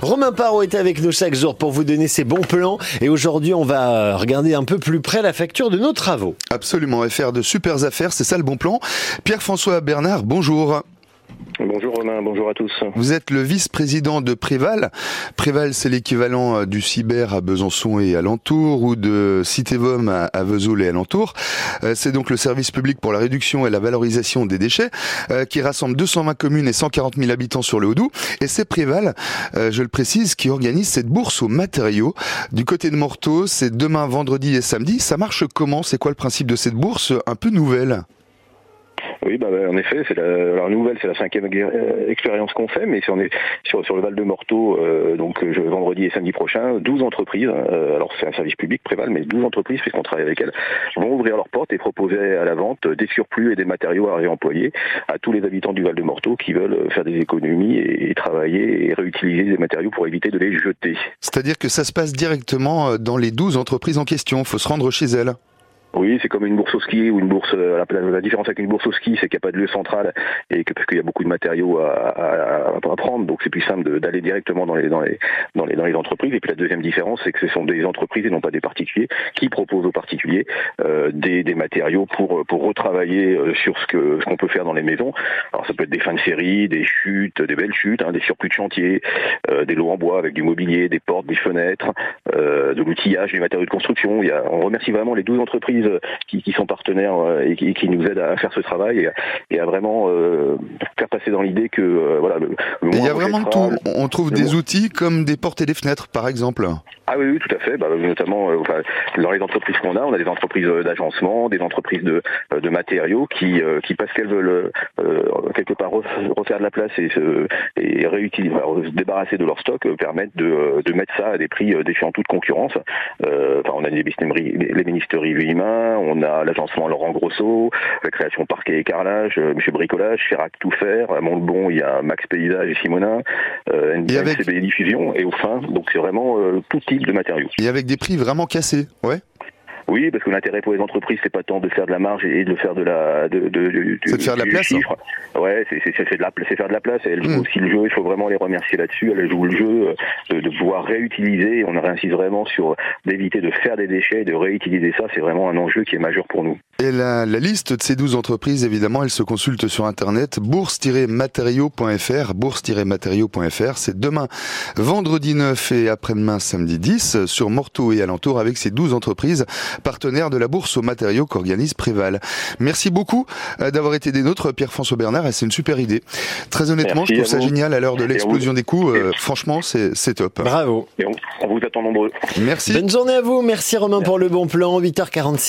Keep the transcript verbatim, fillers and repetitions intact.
Romain Parrault est avec nous chaque jour pour vous donner ses bons plans et aujourd'hui on va regarder un peu plus près la facture de nos travaux. Absolument, et faire de super affaires, c'est ça le bon plan. Pierre-François Bernard, bonjour. Bonjour Romain, bonjour à tous. Vous êtes le vice-président de Préval. Préval, c'est l'équivalent du Cyber à Besançon et alentour ou de Cité Vom à Vesoul et alentour. C'est donc le service public pour la réduction et la valorisation des déchets qui rassemble deux cent vingt communes et cent quarante mille habitants sur le Haut-Doubs. Et c'est Préval, je le précise, qui organise cette bourse aux matériaux du côté de Morteau. C'est demain, vendredi et samedi. Ça marche comment? C'est quoi le principe de cette bourse un peu nouvelle? Oui, bah, en effet, c'est la, alors, nouvelle, c'est la cinquième euh, expérience qu'on fait, mais si on est sur, sur le Val de Morteau, euh, donc je, vendredi et samedi prochain, douze entreprises, euh, alors c'est un service public, Préval, mais douze entreprises, puisqu'on travaille avec elles, vont ouvrir leurs portes et proposer à la vente des surplus et des matériaux à réemployer à tous les habitants du Val de Morteau qui veulent faire des économies et, et travailler et réutiliser des matériaux pour éviter de les jeter. C'est-à-dire que ça se passe directement dans les douze entreprises en question, faut se rendre chez elles? Oui, c'est comme une bourse au ski ou une bourse. La, la différence avec une bourse au ski, c'est qu'il n'y a pas de lieu central et que parce qu'il y a beaucoup de matériaux à, à, à prendre, donc c'est plus simple de, d'aller directement dans les dans les dans les dans les entreprises. Et puis la deuxième différence, c'est que ce sont des entreprises et non pas des particuliers qui proposent aux particuliers euh, des des matériaux pour pour retravailler sur ce que ce qu'on peut faire dans les maisons. Alors ça peut être des fins de série, des chutes, des belles chutes, hein, des surplus de chantier, euh, des lots en bois avec du mobilier, des portes, des fenêtres, euh, de l'outillage, des matériaux de construction. Il y a, on remercie vraiment les douze entreprises Qui, qui sont partenaires et qui, qui nous aident à faire ce travail et à, et à vraiment euh, faire passer dans l'idée que euh, voilà. Le, le il y a vraiment tout. On trouve des outils comme des portes et des fenêtres, par exemple. Ah oui, oui, tout à fait. Bah, notamment, euh, enfin, dans les entreprises qu'on a, on a des entreprises d'agencement, des entreprises de, de matériaux qui, euh, qui parce qu'elles veulent euh, quelque part refaire de la place et se, et réutiliser, enfin, se débarrasser de leur stock, euh, permettent de, de mettre ça à des prix défiant toute concurrence. Euh, enfin, on a les ministéries, les ministéries humaines. On a l'agencement Laurent Grosso, la création Parquet et Carrelage, euh, M. Bricolage, Sherrack Tout-Faire, à Montbon, il y a Max Paysage et Simonin, euh, N D C B Diffusion, et au fin, donc c'est vraiment euh, tout type de matériaux. Et avec des prix vraiment cassés, ouais. Oui, parce que l'intérêt pour les entreprises, c'est pas tant de faire de la marge et de faire de la, de, de, de, c'est de faire de la place, chiffre. Hein. Ouais, c'est, c'est, c'est de la, c'est faire de la place. Elles jouent mmh. aussi le jeu. Il faut vraiment les remercier là-dessus. Elles jouent le jeu de, de pouvoir réutiliser. On réinsiste vraiment sur d'éviter de faire des déchets et de réutiliser ça. C'est vraiment un enjeu qui est majeur pour nous. Et la, la liste de ces douze entreprises, évidemment, elle se consulte sur Internet. bourse tiret matériaux point f r. bourse tiret matériaux point f r. C'est demain, vendredi neuf et après-demain, samedi dix, sur Morteau et alentour avec ces douze entreprises partenaire de la bourse aux matériaux qu'organise Préval. Merci beaucoup d'avoir été des nôtres, Pierre-François Bernard, et c'est une super idée. Très honnêtement, merci, je trouve ça génial à l'heure de l'explosion des coûts. Euh, franchement, c'est, c'est top. Bravo. Et on, on vous attend nombreux. Merci. Bonne journée à vous. Merci Romain pour le bon plan. huit heures quarante-six.